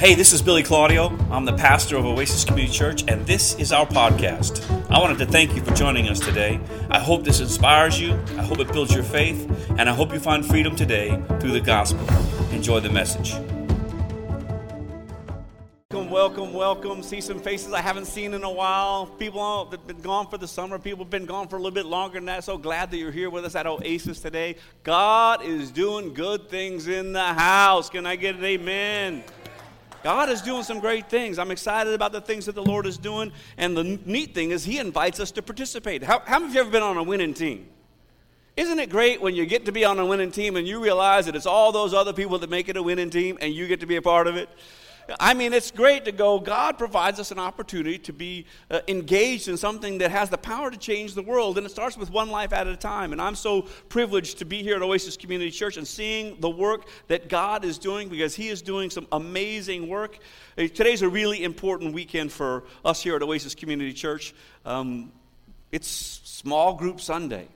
Hey, this is Billy Claudio. I'm the pastor of Oasis Community Church, and this is our podcast. I wanted to thank you for joining us today. I hope this inspires you. I hope it builds your faith, and I hope you find freedom today through the gospel. Enjoy the message. Welcome. See some faces I haven't seen in a while. People that have been gone for the summer. People have been gone for a little bit longer than that. So glad that you're here with us at Oasis today. God is doing good things in the house. Can I get an amen? God is doing some great things. I'm excited about the things that the Lord is doing. And the neat thing is He invites us to participate. How many of you ever been on a winning team? Isn't it great when you get to be on a winning team and you realize that it's all those other people that make it a winning team and you get to be a part of it? I mean, it's great to go. God provides us an opportunity to be engaged in something that has the power to change the world, and it starts with one life at a time. And I'm so privileged to be here at Oasis Community Church and seeing the work that God is doing, because He is doing some amazing work. Today's a really important weekend for us here at Oasis Community Church. It's Small Group Sunday.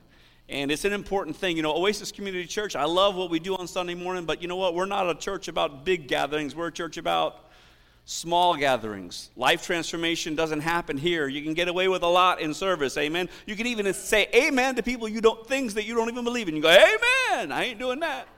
And it's an important thing. You know, Oasis Community Church, I love what we do on Sunday morning, but you know what? We're not a church about big gatherings. We're a church about small gatherings. Life transformation doesn't happen here. You can get away with a lot in service, amen? You can even say amen to people things that you don't even believe in. You go, amen, I ain't doing that.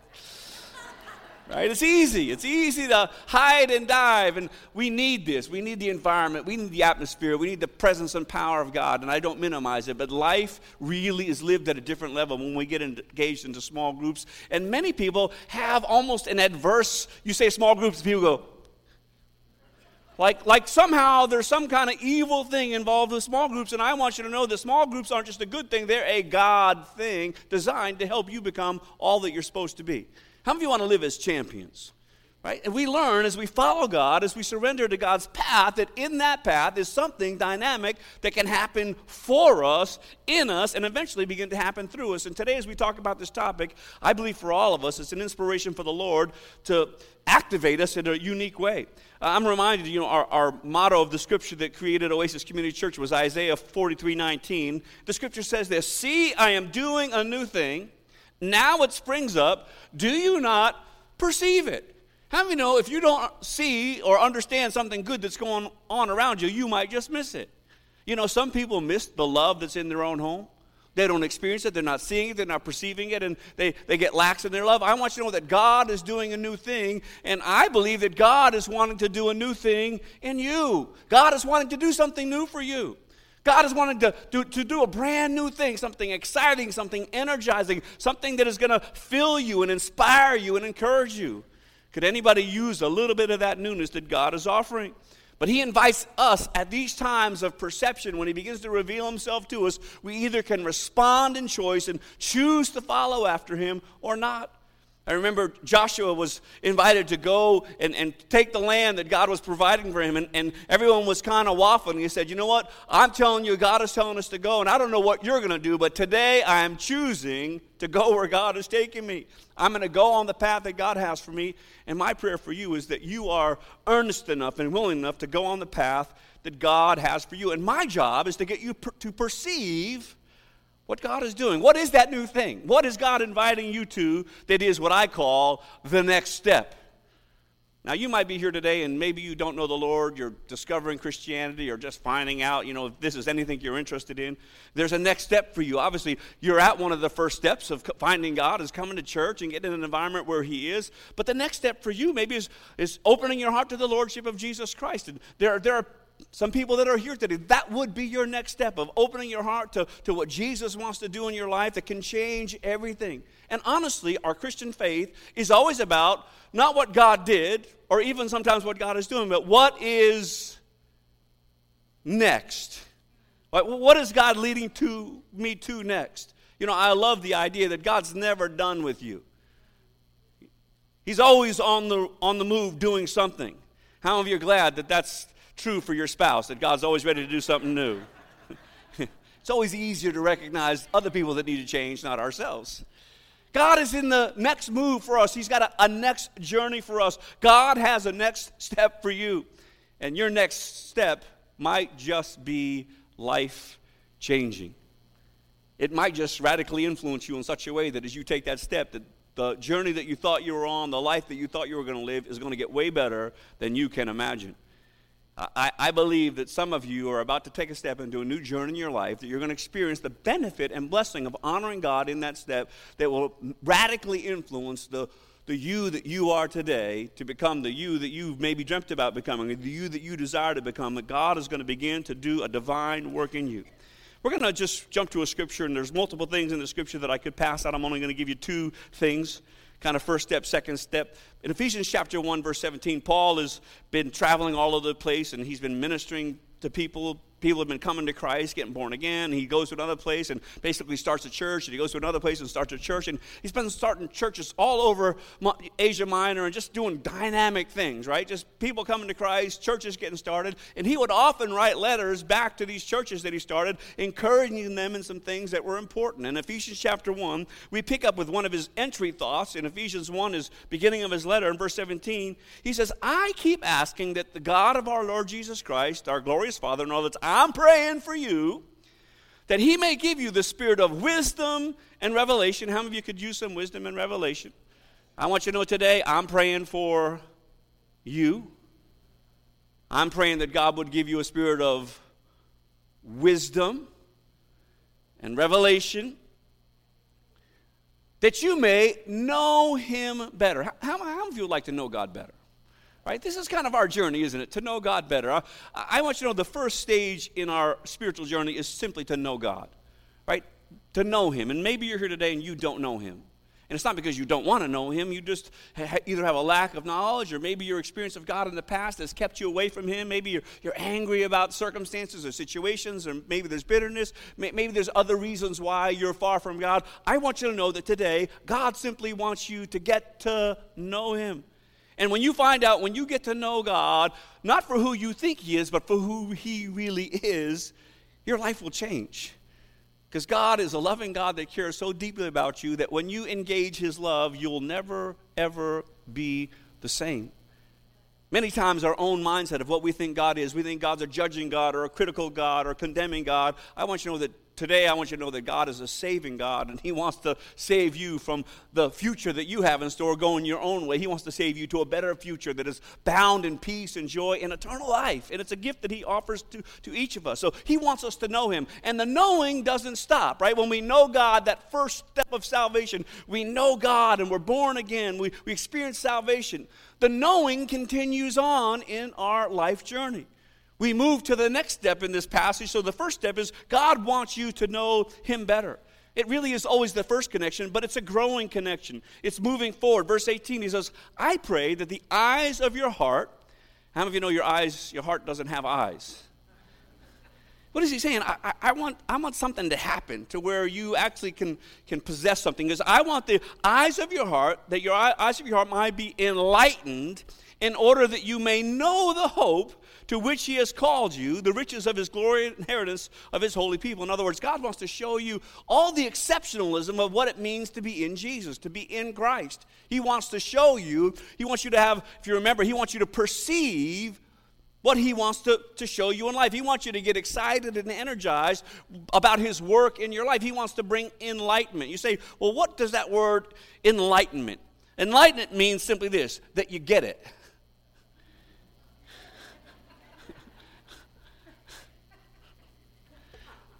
Right? It's easy. It's easy to hide and dive, and we need this. We need the environment. We need the atmosphere. We need the presence and power of God, and I don't minimize it, but life really is lived at a different level when we get engaged into small groups, and many people have almost an adverse, you say small groups, people go, like somehow there's some kind of evil thing involved with small groups, and I want you to know that small groups aren't just a good thing. They're a God thing designed to help you become all that you're supposed to be. How many of you want to live as champions, right? And we learn as we follow God, as we surrender to God's path, that in that path is something dynamic that can happen for us, in us, and eventually begin to happen through us. And today as we talk about this topic, I believe for all of us, it's an inspiration for the Lord to activate us in a unique way. I'm reminded, our motto of the scripture that created Oasis Community Church was Isaiah 43:19. The scripture says this, "See, I am doing a new thing. Now it springs up. Do you not perceive it?" How many of you know if you don't see or understand something good that's going on around you, you might just miss it? You know, some people miss the love that's in their own home. They don't experience it. They're not seeing it. They're not perceiving it. And they get lax in their love. I want you to know that God is doing a new thing. And I believe that God is wanting to do a new thing in you. God is wanting to do something new for you. God is wanting to do a brand new thing, something exciting, something energizing, something that is going to fill you and inspire you and encourage you. Could anybody use a little bit of that newness that God is offering? But He invites us at these times of perception, when He begins to reveal Himself to us, we either can respond in choice and choose to follow after Him or not. I remember Joshua was invited to go and take the land that God was providing for him, and everyone was kind of waffling. He said, you know what, I'm telling you, God is telling us to go, and I don't know what you're going to do, but today I am choosing to go where God is taking me. I'm going to go on the path that God has for me, and my prayer for you is that you are earnest enough and willing enough to go on the path that God has for you, and my job is to get you to perceive what God is doing. What is that new thing? What is God inviting you to that is what I call the next step? Now, you might be here today and maybe you don't know the Lord. You're discovering Christianity or just finding out, if this is anything you're interested in. There's a next step for you. Obviously, you're at one of the first steps of finding God is coming to church and getting in an environment where He is. But the next step for you maybe is opening your heart to the Lordship of Jesus Christ. And there are some people that are here today, that would be your next step of opening your heart to what Jesus wants to do in your life that can change everything. And honestly, our Christian faith is always about not what God did or even sometimes what God is doing, but what is next. What is God leading to me to next? I love the idea that God's never done with you. He's always on the move doing something. How many of you are glad that that's true for your spouse, that God's always ready to do something new? It's always easier to recognize other people that need to change, not ourselves. God is in the next move for us. He's got a next journey for us. God has a next step for you. And your next step might just be life-changing. It might just radically influence you in such a way that as you take that step, that The journey that you thought you were on, the life that you thought you were going to live is going to get way better than you can imagine. I believe that some of you are about to take a step into a new journey in your life, that you're going to experience the benefit and blessing of honoring God in that step that will radically influence the you that you are today to become the you that you've maybe dreamt about becoming, the you that you desire to become, that God is going to begin to do a divine work in you. We're going to just jump to a scripture, and there's multiple things in the scripture that I could pass out. I'm only going to give you two things, kind of first step, second step. In Ephesians chapter 1, verse 17, Paul has been traveling all over the place, and he's been ministering to people. People have been coming to Christ, getting born again. He goes to another place and basically starts a church, and he goes to another place and starts a church. And he's been starting churches all over Asia Minor and just doing dynamic things, right? Just people coming to Christ, churches getting started. And he would often write letters back to these churches that he started, encouraging them in some things that were important. In Ephesians chapter 1, we pick up with one of his entry thoughts. In Ephesians 1 is beginning of his letter. In verse 17, he says, I keep asking that the God of our Lord Jesus Christ, our glorious Father, and all that's I'm praying for you, that he may give you the spirit of wisdom and revelation. How many of you could use some wisdom and revelation? I want you to know today, I'm praying for you. I'm praying that God would give you a spirit of wisdom and revelation, that you may know him better. How many of you would like to know God better? Right? This is kind of our journey, isn't it? To know God better. I want you to know the first stage in our spiritual journey is simply to know God, right? To know him. And maybe you're here today and you don't know him. And it's not because you don't want to know him. You just either have a lack of knowledge, or maybe your experience of God in the past has kept you away from him. Maybe you're angry about circumstances or situations, or maybe there's bitterness. Maybe there's other reasons why you're far from God. I want you to know that today, God simply wants you to get to know him. And when you find out, when you get to know God, not for who you think he is, but for who he really is, your life will change. Because God is a loving God that cares so deeply about you that when you engage his love, you'll never, ever be the same. Many times our own mindset of what we think God is, we think God's a judging God or a critical God or condemning God. I want you to know that today, I want you to know that God is a saving God, and he wants to save you from the future that you have in store going your own way. He wants to save you to a better future that is bound in peace and joy and eternal life. And it's a gift that he offers to each of us. So he wants us to know him. And the knowing doesn't stop, right? When we know God, that first step of salvation, we know God and we're born again. We experience salvation. The knowing continues on in our life journey. We move to the next step in this passage. So the first step is God wants you to know him better. It really is always the first connection, but it's a growing connection. It's moving forward. Verse 18, he says, I pray that the eyes of your heart — how many of you know your heart doesn't have eyes? What is he saying? I want something to happen to where you actually can possess something. Because I want the eyes of your heart, that your eyes of your heart might be enlightened, in order that you may know the hope to which he has called you, the riches of his glory and inheritance of his holy people. In other words, God wants to show you all the exceptionalism of what it means to be in Jesus, to be in Christ. He wants to show you, he wants you to have, if you remember, he wants you to perceive what he wants to show you in life. He wants you to get excited and energized about his work in your life. He wants to bring enlightenment. You say, well, what does that word enlightenment? Enlightenment means simply this, that you get it.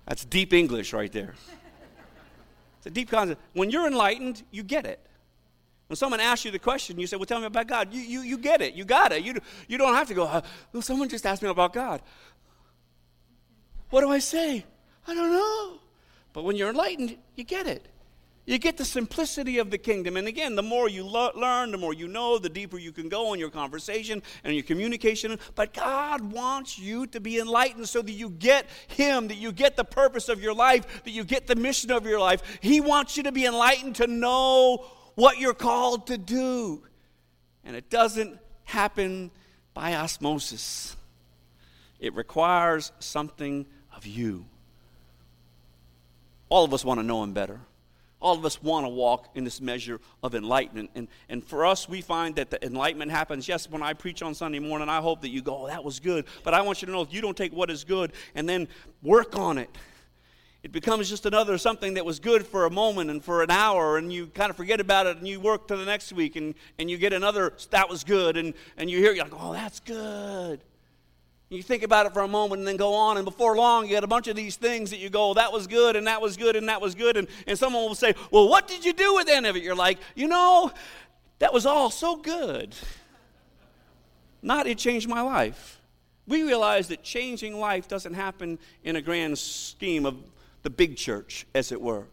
That's deep English right there. It's a deep concept. When you're enlightened, you get it. When someone asks you the question, you say, well, tell me about God. You get it. You got it. You don't have to go, well, someone just asked me about God. What do I say? I don't know. But when you're enlightened, you get it. You get the simplicity of the kingdom. And again, the more you learn, the more you know, the deeper you can go in your conversation and your communication. But God wants you to be enlightened so that you get him, that you get the purpose of your life, that you get the mission of your life. He wants you to be enlightened to know what you're called to do. And it doesn't happen by osmosis. It requires something of you. All of us want to know him better. All of us want to walk in this measure of enlightenment. And for us, we find that the enlightenment happens. Yes, when I preach on Sunday morning, I hope that you go, oh, that was good. But I want you to know, if you don't take what is good and then work on it, It becomes just another something that was good for a moment and for an hour, and you kind of forget about it, and you work to the next week, and you get another, that was good, and you hear, you're like, oh, that's good. You think about it for a moment and then go on, and before long, you got a bunch of these things that you go, that was good, and that was good, and that was good, and someone will say, well, what did you do with any of it? You're like, you know, that was all so good. Not it changed my life. We realize that changing life doesn't happen in a grand scheme of the big church, as it were.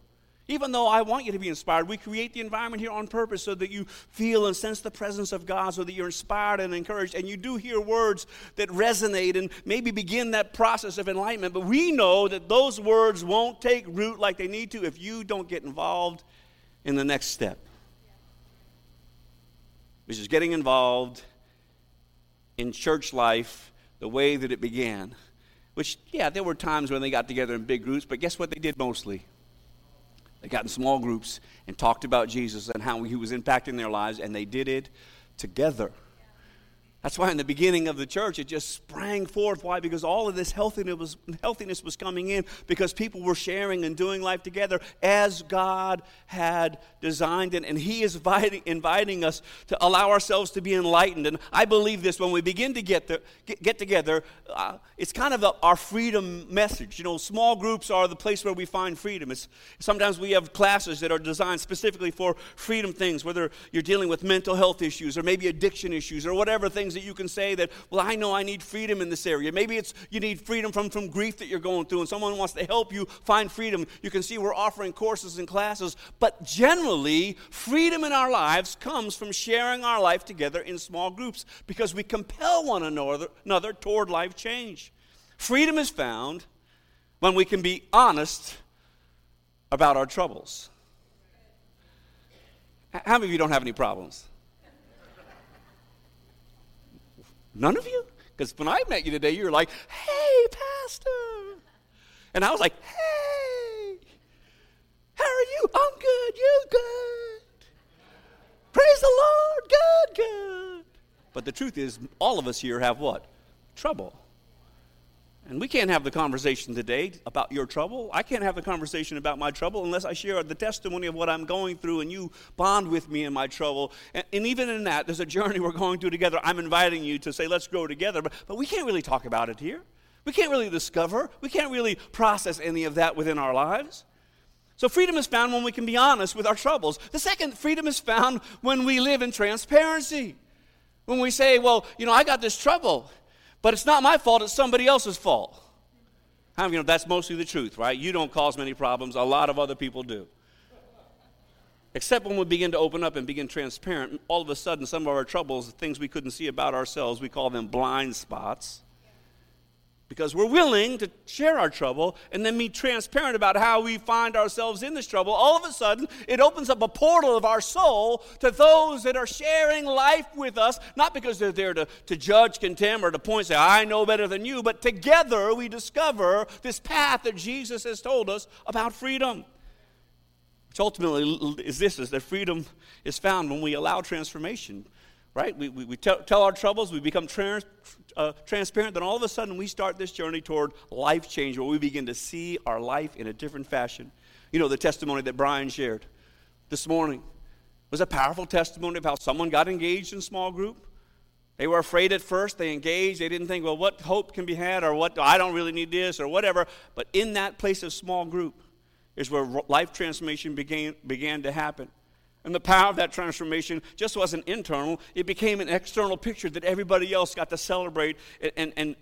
Even though I want you to be inspired, we create the environment here on purpose so that you feel and sense the presence of God, so that you're inspired and encouraged, and you do hear words that resonate and maybe begin that process of enlightenment. But we know that those words won't take root like they need to if you don't get involved in the next step, which is getting involved in church life the way that it began, which, yeah, there were times when they got together in big groups, but guess what they did mostly? They got in small groups and talked about Jesus and how he was impacting their lives, and they did it together. That's why in the beginning of the church, it just sprang forth. Why? Because all of this healthiness was coming in because people were sharing and doing life together as God had designed it. And he is inviting us to allow ourselves to be enlightened. And I believe this, when we begin to get together, it's kind of our freedom message. You know, small groups are the place where we find freedom. Sometimes we have classes that are designed specifically for freedom things, whether you're dealing with mental health issues or maybe addiction issues or whatever things that you can say that, well, I know I need freedom in this area. Maybe it's you need freedom from grief that you're going through, and someone wants to help you find freedom. You can see we're offering courses and classes, but generally, freedom in our lives comes from sharing our life together in small groups because we compel one another toward life change. Freedom is found when we can be honest about our troubles. How many of you don't have any problems? None of you? Because when I met you today, you were like, hey, Pastor. And I was like, hey, how are you? I'm good. You good? Praise the Lord. Good, good. But the truth is, all of us here have what? Trouble. And we can't have the conversation today about your trouble. I can't have the conversation about my trouble unless I share the testimony of what I'm going through and you bond with me in my trouble. And even in that, there's a journey we're going through together. I'm inviting you to say, let's grow together. But we can't really talk about it here. We can't really discover. We can't really process any of that within our lives. So freedom is found when we can be honest with our troubles. The second, freedom is found when we live in transparency. When we say, well, you know, I got this trouble, but it's not my fault, it's somebody else's fault. How many of you know that's mostly the truth, right? You don't cause many problems, a lot of other people do. Except when we begin to open up and begin transparent, all of a sudden some of our troubles, the things we couldn't see about ourselves, we call them blind spots. Because we're willing to share our trouble and then be transparent about how we find ourselves in this trouble. All of a sudden, it opens up a portal of our soul to those that are sharing life with us, not because they're there to judge, condemn, or to point, say, I know better than you, but together we discover this path that Jesus has told us about freedom. Which ultimately is that freedom is found when we allow transformation. Right? We tell our troubles, we become transparent, then all of a sudden we start this journey toward life change where we begin to see our life in a different fashion. You know, the testimony that Brian shared this morning was a powerful testimony of how someone got engaged in small group. They were afraid at first, they engaged, they didn't think, well, what hope can be had or what, I don't really need this or whatever. But in that place of small group is where life transformation began to happen. And the power of that transformation just wasn't internal. It became an external picture that everybody else got to celebrate and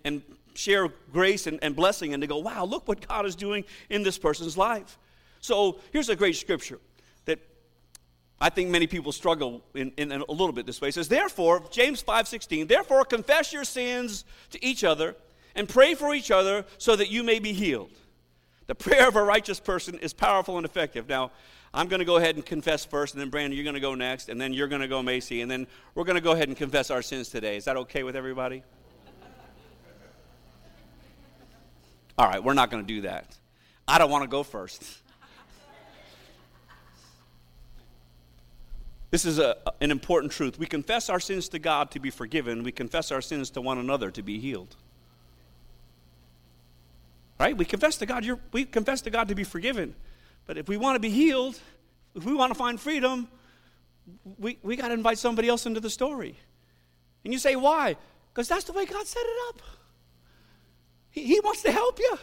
share grace and blessing and to go, wow, look what God is doing in this person's life. So here's a great scripture that I think many people struggle in a little bit this way. It says, therefore, James 5:16, therefore confess your sins to each other and pray for each other so that you may be healed. The prayer of a righteous person is powerful and effective. Now, I'm going to go ahead and confess first, and then, Brandon, you're going to go next, and then you're going to go, Macy, and then we're going to go ahead and confess our sins today. Is that okay with everybody? All right, we're not going to do that. I don't want to go first. This is an important truth. We confess our sins to God to be forgiven. We confess our sins to one another to be healed. right? We confess to God. We confess to God to be forgiven. But if we want to be healed, if we want to find freedom, we got to invite somebody else into the story. And you say, why? Because that's the way God set it up. He wants to help you.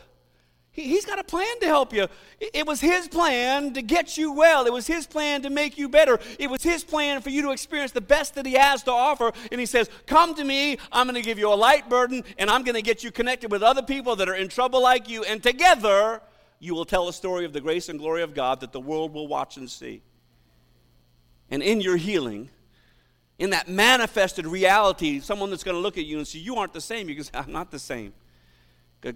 He's got a plan to help you. It was his plan to get you well. It was his plan to make you better. It was his plan for you to experience the best that he has to offer. And he says, come to me. I'm going to give you a light burden, and I'm going to get you connected with other people that are in trouble like you. And together, you will tell a story of the grace and glory of God that the world will watch and see. And in your healing, in that manifested reality, someone that's going to look at you and say, you aren't the same. You can say, I'm not the same.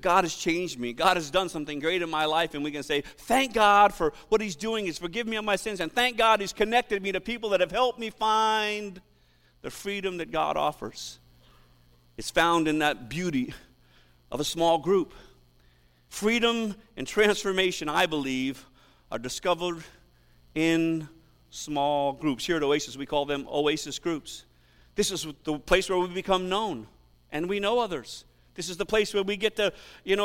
God has changed me. God has done something great in my life. And we can say, thank God for what he's doing. He's forgiven me of my sins. And thank God he's connected me to people that have helped me find the freedom that God offers. It's found in that beauty of a small group. Freedom and transformation, I believe, are discovered in small groups. Here at Oasis, we call them Oasis groups. This is the place where we become known and we know others. This is the place where we get to, Did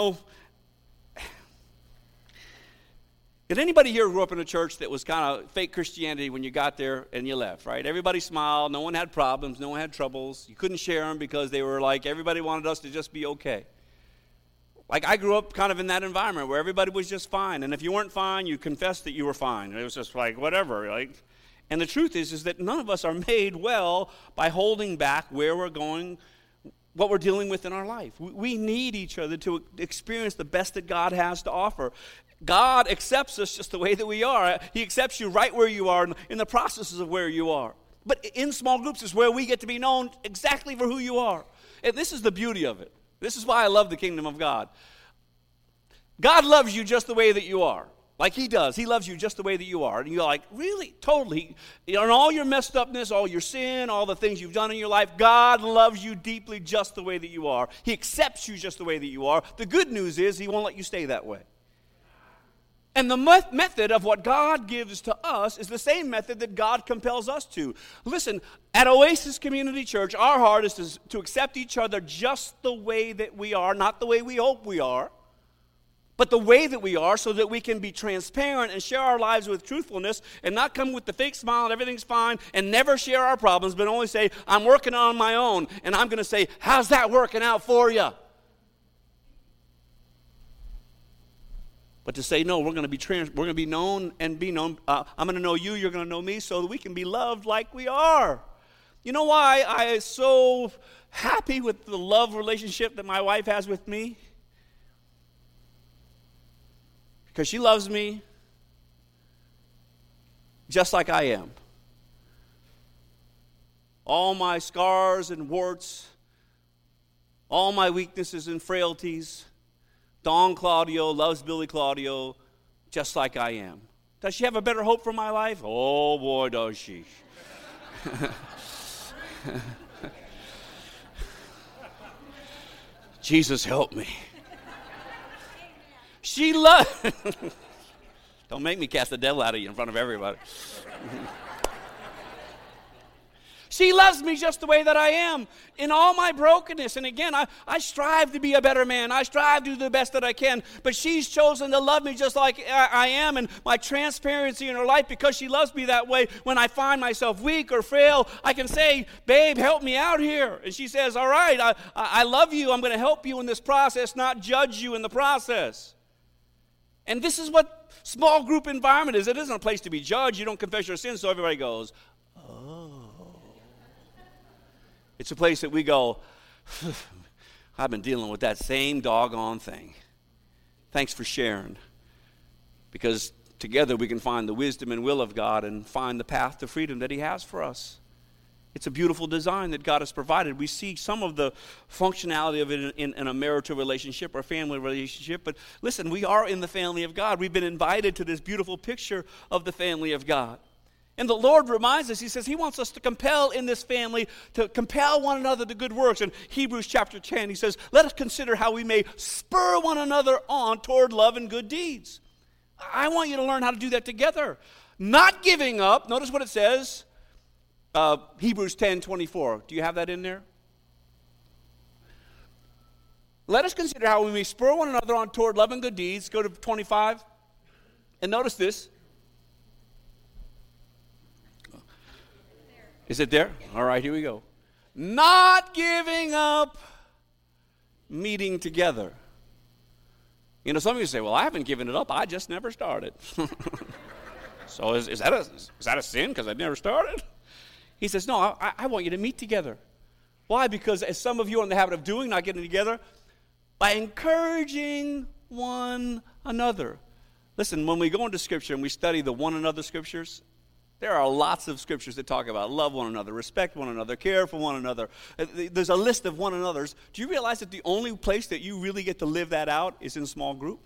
anybody here grew up in a church that was kind of fake Christianity when you got there and you left, right? Everybody smiled. No one had problems. No one had troubles. You couldn't share them because they were like, everybody wanted us to just be okay. Like, I grew up kind of in that environment where everybody was just fine. And if you weren't fine, you confessed that you were fine. It was just like, whatever, right? And the truth is that none of us are made well by holding back where we're going, what we're dealing with in our life. We need each other to experience the best that God has to offer. God accepts us just the way that we are. He accepts you right where you are, in the processes of where you are. But in small groups is where we get to be known exactly for who you are. And this is the beauty of it. This is why I love the kingdom of God. God loves you just the way that you are. Like he does. He loves you just the way that you are. And you're like, really? Totally. In all your messed upness, all your sin, all the things you've done in your life, God loves you deeply just the way that you are. He accepts you just the way that you are. The good news is he won't let you stay that way. And the method of what God gives to us is the same method that God compels us to. Listen, at Oasis Community Church, our heart is to accept each other just the way that we are, not the way we hope we are, but the way that we are, so that we can be transparent and share our lives with truthfulness and not come with the fake smile and everything's fine and never share our problems, but only say, I'm working on my own, and I'm going to say, how's that working out for you? But to say, no, we're going to be known and be known. I'm going to know you, you're going to know me, so that we can be loved like we are. You know why I am so happy with the love relationship that my wife has with me? Because she loves me just like I am. All my scars and warts, all my weaknesses and frailties, Don Claudio loves Billy Claudio just like I am. Does she have a better hope for my life? Oh, boy, does she. Jesus, help me. She loves... Don't make me cast the devil out of you in front of everybody. She loves me just the way that I am, in all my brokenness. And again, I strive to be a better man. I strive to do the best that I can. But she's chosen to love me just like I am, and my transparency in her life, because she loves me that way, when I find myself weak or frail, I can say, babe, help me out here. And she says, all right, I love you. I'm going to help you in this process, not judge you in the process. And this is what small group environment is. It isn't a place to be judged. You don't confess your sins, so everybody goes, oh. It's a place that we go, I've been dealing with that same doggone thing. Thanks for sharing. Because together we can find the wisdom and will of God and find the path to freedom that he has for us. It's a beautiful design that God has provided. We see some of the functionality of it in a marital relationship or family relationship. But listen, we are in the family of God. We've been invited to this beautiful picture of the family of God. And the Lord reminds us, he says, he wants us to compel in this family, to compel one another to good works. In Hebrews chapter 10, he says, let us consider how we may spur one another on toward love and good deeds. I want you to learn how to do that together. Not giving up. Notice what it says, Hebrews 10:24. Do you have that in there? Let us consider how we may spur one another on toward love and good deeds. Go to 25. And notice this. Is it there? All right, here we go. Not giving up meeting together. You know, some of you say, well, I haven't given it up. I just never started. So is that a sin because I never started? He says, no, I want you to meet together. Why? Because as some of you are in the habit of doing, not getting together, by encouraging one another. Listen, when we go into Scripture and we study the one another scriptures, there are lots of scriptures that talk about love one another, respect one another, care for one another. There's a list of one another's. Do you realize that the only place that you really get to live that out is in small group?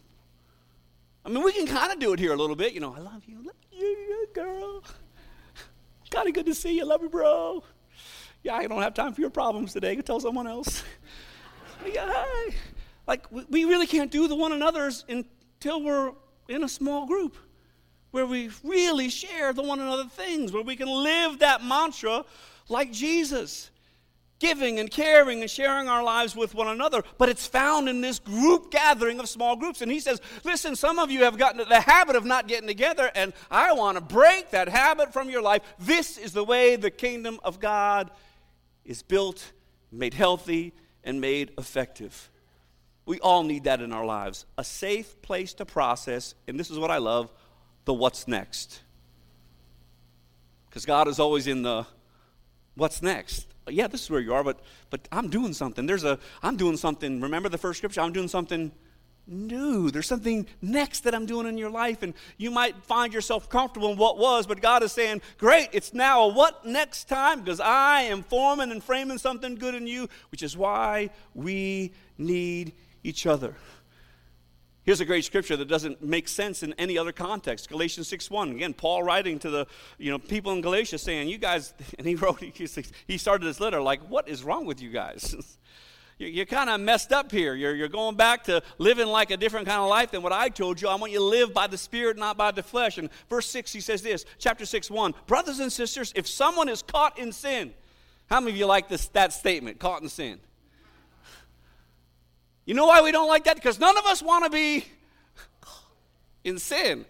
I mean, we can kind of do it here a little bit. You know, I love you, girl. Kind of good to see you. Love you, bro. Yeah, I don't have time for your problems today. Go tell someone else. Yeah, like, we really can't do the one another's until we're in a small group, where we really share the one another things, where we can live that mantra like Jesus, giving and caring and sharing our lives with one another. But it's found in this group gathering of small groups. And he says, listen, some of you have gotten the habit of not getting together, and I want to break that habit from your life. This is the way the kingdom of God is built, made healthy, and made effective. We all need that in our lives, a safe place to process, and this is what I love, the what's next. Because God is always in the what's next. Yeah, this is where you are, but I'm doing something. I'm doing something. Remember the first scripture? I'm doing something new. There's something next that I'm doing in your life, and you might find yourself comfortable in what was, but God is saying, great, it's now a what next time, because I am forming and framing something good in you, which is why we need each other. Here's a great scripture that doesn't make sense in any other context. Galatians 6:1. Again, Paul writing to the people in Galatia saying, you guys, and he started this letter like, what is wrong with you guys? You're kind of messed up here. You're going back to living like a different kind of life than what I told you. I want you to live by the Spirit, not by the flesh. And verse 6, he says this, chapter 6:1. Brothers and sisters, if someone is caught in sin, how many of you like that statement, caught in sin? You know why we don't like that? Because none of us want to be in sin.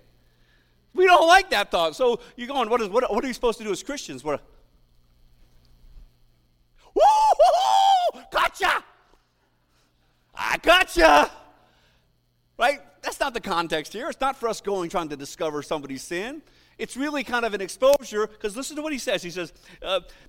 We don't like that thought. So you're going, what are we supposed to do as Christians? Woo-hoo-hoo! Gotcha! I gotcha! Right? That's not the context here. It's not for us trying to discover somebody's sin. It's really kind of an exposure, because listen to what he says. He says,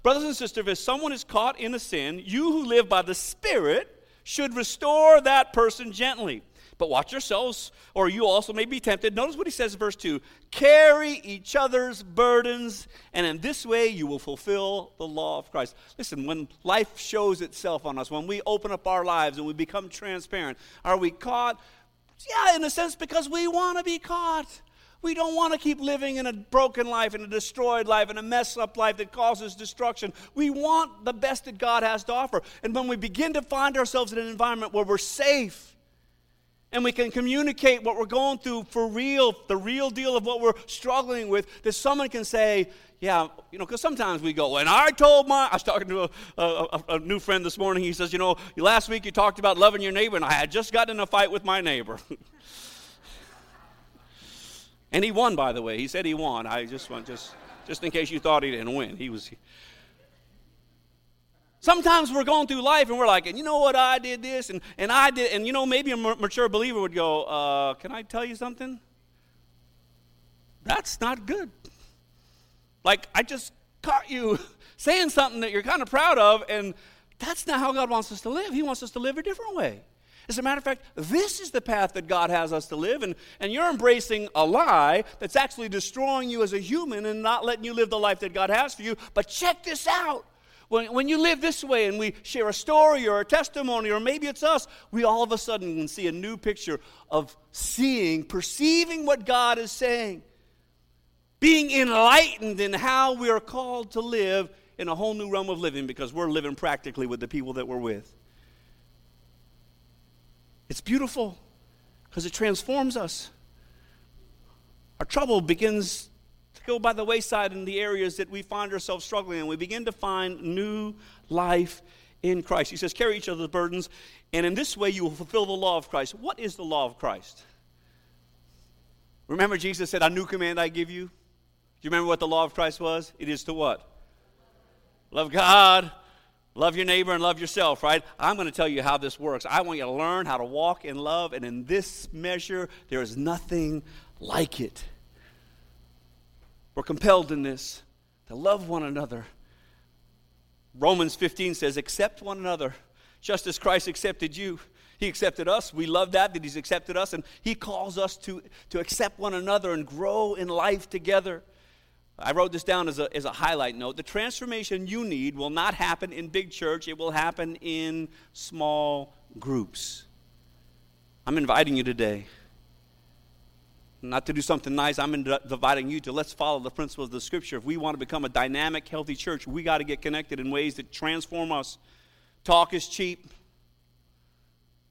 brothers and sisters, if someone is caught in a sin, you who live by the Spirit should restore that person gently. But watch yourselves, or you also may be tempted. Notice what he says in verse 2. Carry each other's burdens, and in this way you will fulfill the law of Christ. Listen, when life shows itself on us, when we open up our lives and we become transparent, are we caught? Yeah, in a sense, because we want to be caught. We don't want to keep living in a broken life, in a destroyed life, in a messed-up life that causes destruction. We want the best that God has to offer. And when we begin to find ourselves in an environment where we're safe and we can communicate what we're going through for real, the real deal of what we're struggling with, that someone can say, yeah, because sometimes we go, and I was talking to a new friend this morning. He says, last week you talked about loving your neighbor, and I had just gotten in a fight with my neighbor. And he won, by the way. He said he won. I just want, just in case you thought he didn't win. Sometimes we're going through life and we're like, and you know what, I did this and I did, and maybe a mature believer would go, can I tell you something? That's not good. Like, I just caught you saying something that you're kind of proud of, and that's not how God wants us to live. He wants us to live a different way. As a matter of fact, this is the path that God has us to live, and you're embracing a lie that's actually destroying you as a human and not letting you live the life that God has for you. But check this out. When you live this way and we share a story or a testimony, or maybe it's us, we all of a sudden can see a new picture of perceiving what God is saying, being enlightened in how we are called to live in a whole new realm of living, because we're living practically with the people that we're with. It's beautiful because it transforms us. Our trouble begins to go by the wayside in the areas that we find ourselves struggling in. We begin to find new life in Christ. He says, carry each other's burdens, and in this way you will fulfill the law of Christ. What is the law of Christ? Remember Jesus said, a new command I give you. Do you remember what the law of Christ was? It is to what? Love God, love your neighbor, and love yourself, right? I'm going to tell you how this works. I want you to learn how to walk in love, and in this measure, there is nothing like it. We're compelled in this to love one another. Romans 15 says, accept one another, just as Christ accepted you. He accepted us. We love that he's accepted us, and he calls us to accept one another and grow in life together. I wrote this down as a highlight note. The transformation you need will not happen in big church. It will happen in small groups. I'm inviting you today not to do something nice. I'm inviting you to let's follow the principles of the Scripture. If we want to become a dynamic, healthy church, we got to get connected in ways that transform us. Talk is cheap.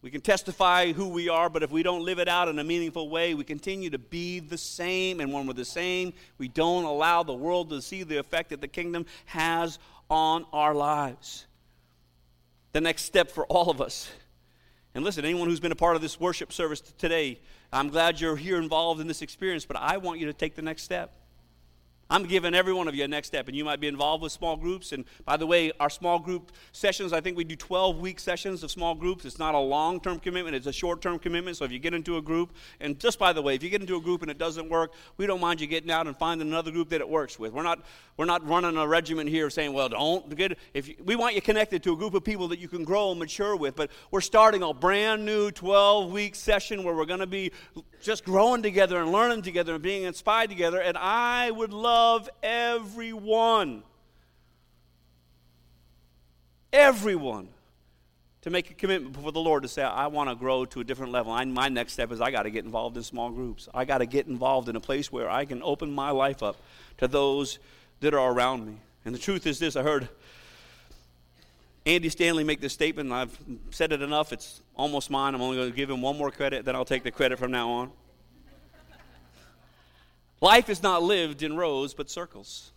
We can testify who we are, but if we don't live it out in a meaningful way, we continue to be the same, and when we're the same, we don't allow the world to see the effect that the kingdom has on our lives. The next step for all of us, and listen, anyone who's been a part of this worship service today, I'm glad you're here involved in this experience, but I want you to take the next step. I'm giving every one of you a next step, and you might be involved with small groups. And by the way, our small group sessions, I think we do 12-week sessions of small groups. It's not a long-term commitment. It's a short-term commitment. So if you get into a group, and just by the way, if you get into a group and it doesn't work, we don't mind you getting out and finding another group that it works with. We're not running a regiment here saying, well, don't get it. We want you connected to a group of people that you can grow and mature with. But we're starting a brand-new 12-week session where we're going to be just growing together and learning together and being inspired together. And I would love everyone to make a commitment before the Lord to say, I want to grow to a different level. My next step is I got to get involved in small groups. I got to get involved in a place where I can open my life up to those that are around me. And the truth is this, I heard Andy Stanley make this statement, and I've said it enough, it's almost mine. I'm only going to give him one more credit, then I'll take the credit from now on. Life is not lived in rows, but circles.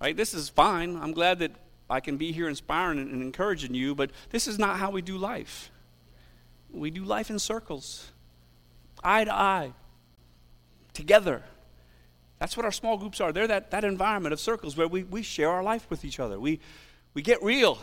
Right? This is fine. I'm glad that I can be here inspiring and encouraging you, but this is not how we do life. We do life in circles, eye to eye, together. That's what our small groups are. They're that environment of circles where we share our life with each other. We get real.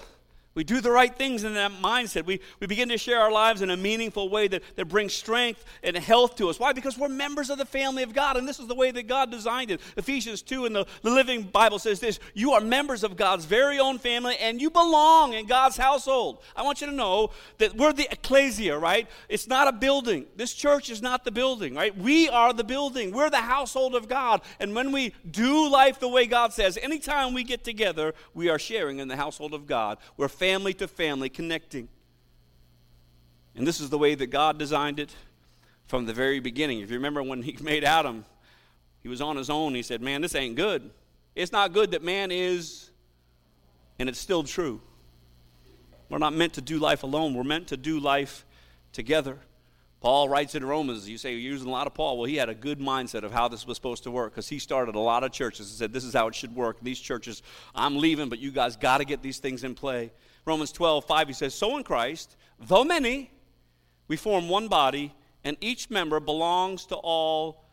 We do the right things in that mindset. We begin to share our lives in a meaningful way that brings strength and health to us. Why? Because we're members of the family of God, and this is the way that God designed it. Ephesians 2 in the Living Bible says this, you are members of God's very own family, and you belong in God's household. I want you to know that we're the ecclesia, right? It's not a building. This church is not the building, right? We are the building. We're the household of God, and when we do life the way God says, anytime we get together, we are sharing in the household of God. We're family to family, connecting. And this is the way that God designed it from the very beginning. If you remember when he made Adam, he was on his own. He said, man, this ain't good. It's not good that man is, and it's still true. We're not meant to do life alone. We're meant to do life together. Paul writes in Romans, you say you're using a lot of Paul. Well, he had a good mindset of how this was supposed to work because he started a lot of churches and said, this is how it should work. These churches, I'm leaving, but you guys got to get these things in play. Romans 12:5, he says, so in Christ, though many, we form one body, and each member belongs to all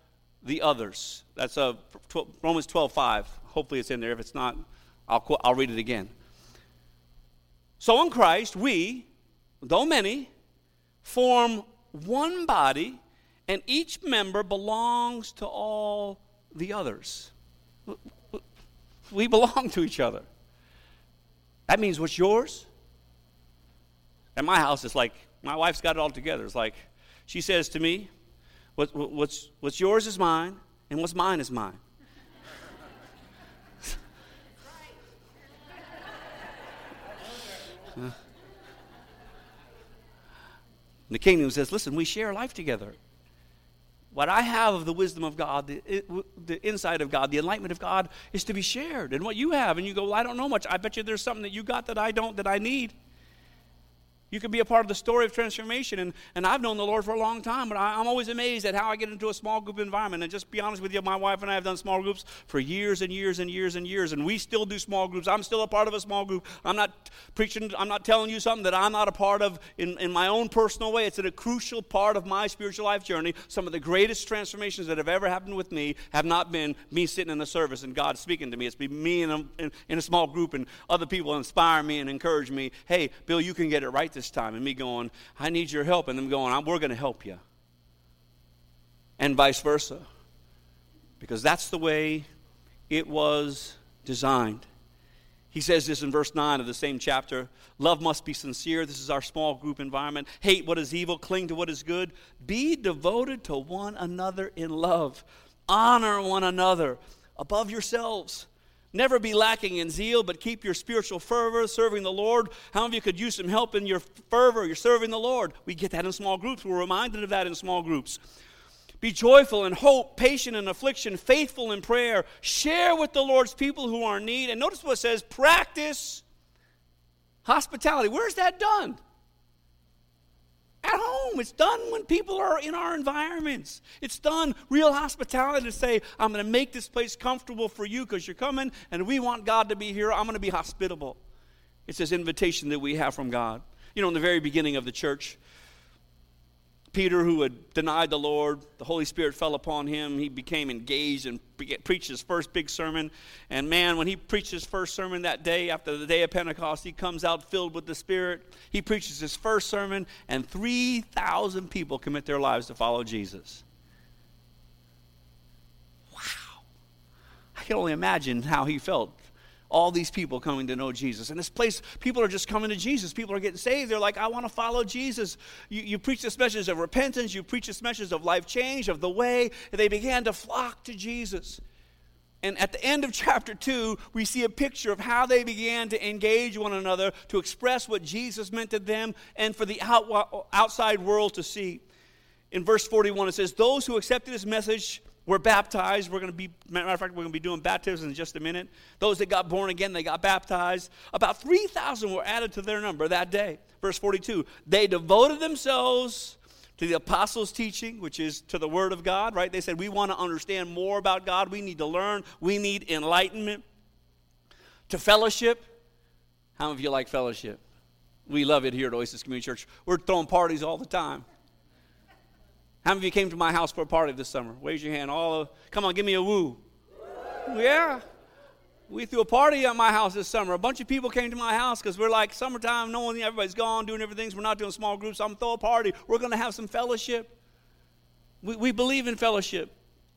the others. That's Romans 12:5. Hopefully it's in there. If it's not, I'll read it again. So in Christ, we, though many, form one body, and each member belongs to all the others. We belong to each other. That means what's yours? At my house, it's like, my wife's got it all together. It's like, she says to me, what's yours is mine, and what's mine is mine. The kingdom says, listen, we share life together. What I have of the wisdom of God, the insight of God, the enlightenment of God is to be shared. And what you have, and you go, well, I don't know much. I bet you there's something that you got that I don't, that I need. You can be a part of the story of transformation. And I've known the Lord for a long time, but I'm always amazed at how I get into a small group environment. And just be honest with you, my wife and I have done small groups for years and years and years and years, and we still do small groups. I'm still a part of a small group. I'm not preaching, I'm not telling you something that I'm not a part of in my own personal way. It's a crucial part of my spiritual life journey. Some of the greatest transformations that have ever happened with me have not been me sitting in the service and God speaking to me. It's been me in a small group and other people inspire me and encourage me. Hey, Bill, you can get it right this time, and me going, I need your help, and them going, we're going to help you, and vice versa, because that's the way it was designed. He says this in verse 9 of the same chapter. Love must be sincere. This is our small group environment. Hate what is evil, cling to what is good. Be devoted to one another in love. Honor one another above yourselves. Never be lacking in zeal, but keep your spiritual fervor, serving the Lord. How many of you could use some help in your fervor? You're serving the Lord. We get that in small groups. We're reminded of that in small groups. Be joyful in hope, patient in affliction, faithful in prayer. Share with the Lord's people who are in need. And notice what it says, practice hospitality. Where's that done? At home. It's done when people are in our environments. It's done real hospitality to say, I'm going to make this place comfortable for you because you're coming and we want God to be here. I'm going to be hospitable. It's this invitation that we have from God. You know, in the very beginning of the church, Peter, who had denied the Lord, the Holy Spirit fell upon him. He became engaged and preached his first big sermon. And man, when he preached his first sermon that day, after the day of Pentecost, he comes out filled with the Spirit. He preaches his first sermon, and 3,000 people commit their lives to follow Jesus. Wow. I can only imagine how he felt. All these people coming to know Jesus. And this place, people are just coming to Jesus. People are getting saved. They're like, I want to follow Jesus. You preach this message of repentance. You preach this message of life change, of the way. And they began to flock to Jesus. And at the end of chapter 2, we see a picture of how they began to engage one another, to express what Jesus meant to them and for the outside world to see. In verse 41, it says, those who accepted his message were baptized. We're going to be doing baptisms in just a minute. Those that got born again, they got baptized. About 3,000 were added to their number that day. Verse 42, they devoted themselves to the apostles' teaching, which is to the word of God, right? They said, we want to understand more about God. We need to learn. We need enlightenment. To fellowship. How many of you like fellowship? We love it here at Oasis Community Church. We're throwing parties all the time. How many of you came to my house for a party this summer? Raise your hand. Come on, give me a woo. Yeah. We threw a party at my house this summer. A bunch of people came to my house because we're like, summertime, everybody's gone, doing everything. So we're not doing small groups. I'm going to throw a party. We're going to have some fellowship. We believe in fellowship.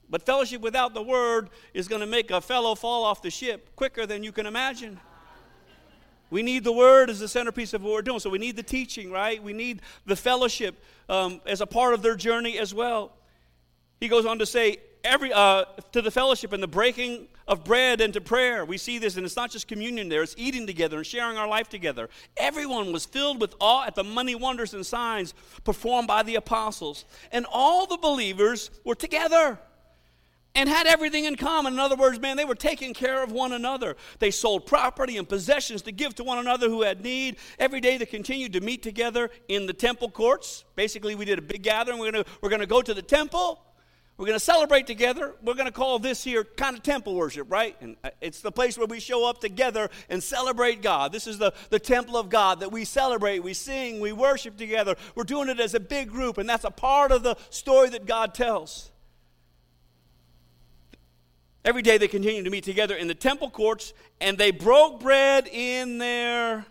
But fellowship without the word is going to make a fellow fall off the ship quicker than you can imagine. We need the word as the centerpiece of what we're doing. So we need the teaching, right? We need the fellowship as a part of their journey as well. He goes on to say, to the fellowship and the breaking of bread and to prayer. We see this, and it's not just communion there. It's eating together and sharing our life together. Everyone was filled with awe at the many wonders and signs performed by the apostles. And all the believers were together and had everything in common. In other words, man, they were taking care of one another. They sold property and possessions to give to one another who had need. Every day they continued to meet together in the temple courts. Basically, we did a big gathering. We're going to go to the temple. We're going to celebrate together. We're going to call this here kind of temple worship, right? And it's the place where we show up together and celebrate God. This is the temple of God that we celebrate, we sing, we worship together. We're doing it as a big group, and that's a part of the story that God tells. Every day they continued to meet together in the temple courts, and they broke bread in their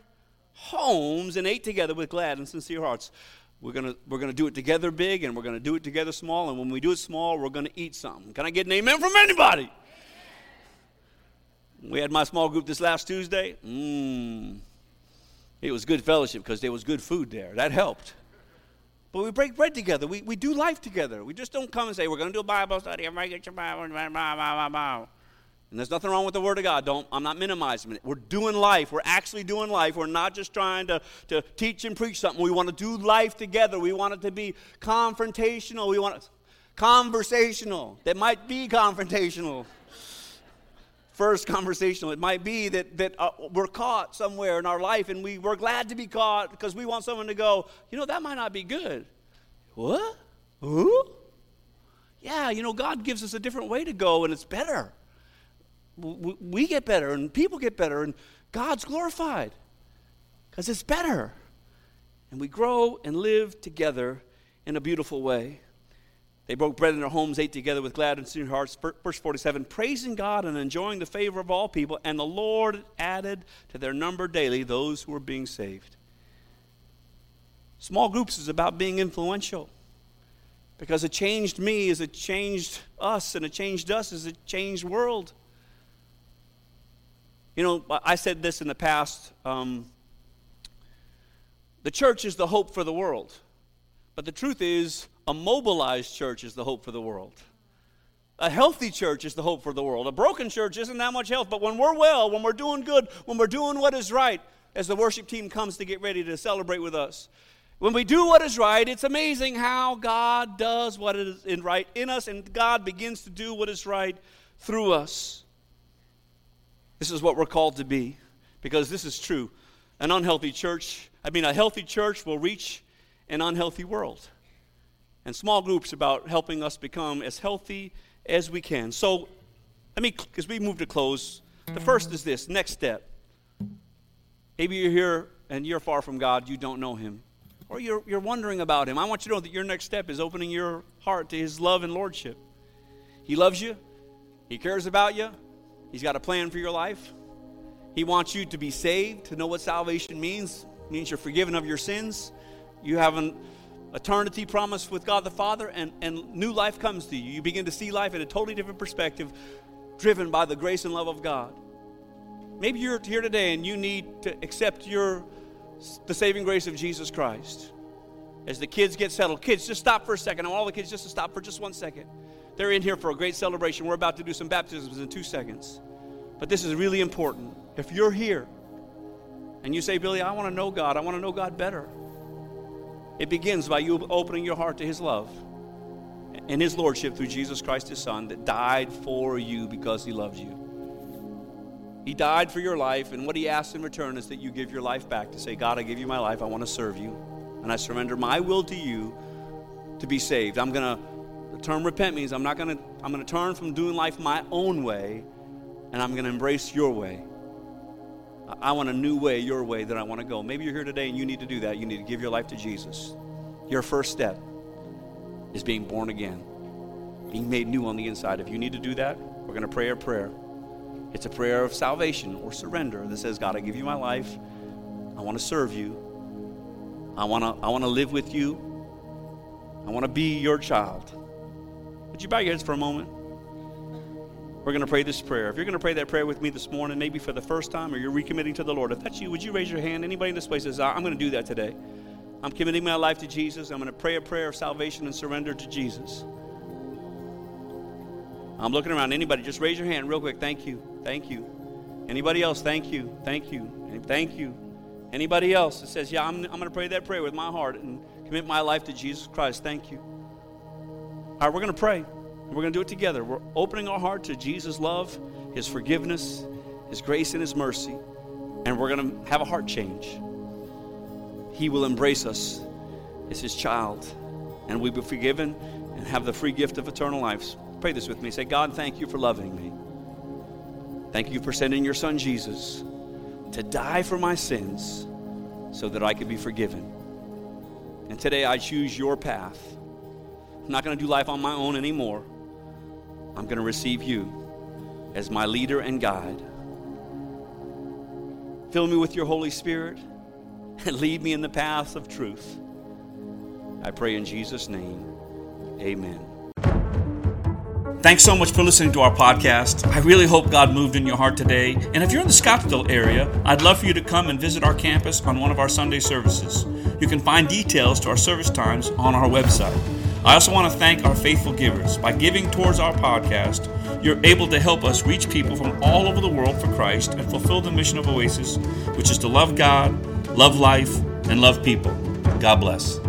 homes and ate together with glad and sincere hearts. We're gonna do it together big, and we're gonna do it together small, and when we do it small, we're gonna eat something. Can I get an amen from anybody? Amen. We had my small group this last Tuesday. It was good fellowship because there was good food there. That helped. But we break bread together. We do life together. We just don't come and say, we're going to do a Bible study. Everybody get your Bible. Blah, blah, blah, blah. And there's nothing wrong with the Word of God. I'm not minimizing it. We're doing life. We're actually doing life. We're not just trying to teach and preach something. We want to do life together. We want it to be confrontational. We want it conversational. That might be confrontational. first conversational. It might be that we're caught somewhere in our life, and we're glad to be caught because we want someone to go, you know, that might not be good. What? Who? Yeah, you know, God gives us a different way to go, and it's better. We get better, and people get better, and God's glorified because it's better. And we grow and live together in a beautiful way. They broke bread in their homes, ate together with glad and sincere hearts. Verse 47, praising God and enjoying the favor of all people. And the Lord added to their number daily those who were being saved. Small groups is about being influential. Because it changed me as it changed us, and it changed us as it changed world. You know, I said this in the past. The church is the hope for the world. But the truth is, a mobilized church is the hope for the world. A healthy church is the hope for the world. A broken church isn't that much help. But when we're well, when we're doing good, when we're doing what is right, as the worship team comes to get ready to celebrate with us, when we do what is right, it's amazing how God does what is right in us, and God begins to do what is right through us. This is what we're called to be, because this is true. A healthy church will reach an unhealthy world. And small groups about helping us become as healthy as we can. So, as we move to close, the first is this, next step. Maybe you're here and you're far from God, you don't know Him. Or you're wondering about Him. I want you to know that your next step is opening your heart to His love and lordship. He loves you. He cares about you. He's got a plan for your life. He wants you to be saved, to know what salvation means. It means you're forgiven of your sins. You have an eternity promise with God the Father, and new life comes to you. You begin to see life in a totally different perspective, driven by the grace and love of God. Maybe you're here today and you need to accept the saving grace of Jesus Christ. As the kids get settled, kids, just stop for a second. I want all the kids just to stop for just 1 second. They're in here for a great celebration. We're about to do some baptisms in 2 seconds. But this is really important. If you're here and you say, Billy, I want to know God. I want to know God better. It begins by you opening your heart to His love and His lordship through Jesus Christ, His Son, that died for you because He loves you. He died for your life, and what He asks in return is that you give your life back to say, God, I give you my life. I want to serve you, and I surrender my will to you to be saved. The term repent means I'm going to turn from doing life my own way, and I'm going to embrace your way. I want a new way, your way, that I want to go. Maybe you're here today and you need to do that. You need to give your life to Jesus. Your first step is being born again, being made new on the inside. If you need to do that, we're going to pray a prayer. It's a prayer of salvation or surrender that says, God, I give you my life. I want to serve you. I want to live with you. I want to be your child. Would you bow your heads for a moment? We're going to pray this prayer. If you're going to pray that prayer with me this morning, maybe for the first time, or you're recommitting to the Lord, if that's you, would you raise your hand? Anybody in this place says, I'm going to do that today. I'm committing my life to Jesus. I'm going to pray a prayer of salvation and surrender to Jesus. I'm looking around. Anybody, just raise your hand real quick. Thank you. Thank you. Anybody else? Thank you. Thank you. Thank you. Anybody else that says, yeah, I'm going to pray that prayer with my heart and commit my life to Jesus Christ. Thank you. All right, we're going to pray. We're going to do it together. We're opening our heart to Jesus' love, His forgiveness, His grace, and His mercy. And we're going to have a heart change. He will embrace us as His child. And we'll be forgiven and have the free gift of eternal life. Pray this with me. Say, God, thank you for loving me. Thank you for sending your Son, Jesus, to die for my sins so that I could be forgiven. And today I choose your path. I'm not going to do life on my own anymore. I'm going to receive you as my leader and guide. Fill me with your Holy Spirit and lead me in the paths of truth. I pray in Jesus' name. Amen. Thanks so much for listening to our podcast. I really hope God moved in your heart today. And if you're in the Scottsdale area, I'd love for you to come and visit our campus on one of our Sunday services. You can find details to our service times on our website. I also want to thank our faithful givers. By giving towards our podcast, you're able to help us reach people from all over the world for Christ and fulfill the mission of Oasis, which is to love God, love life, and love people. God bless.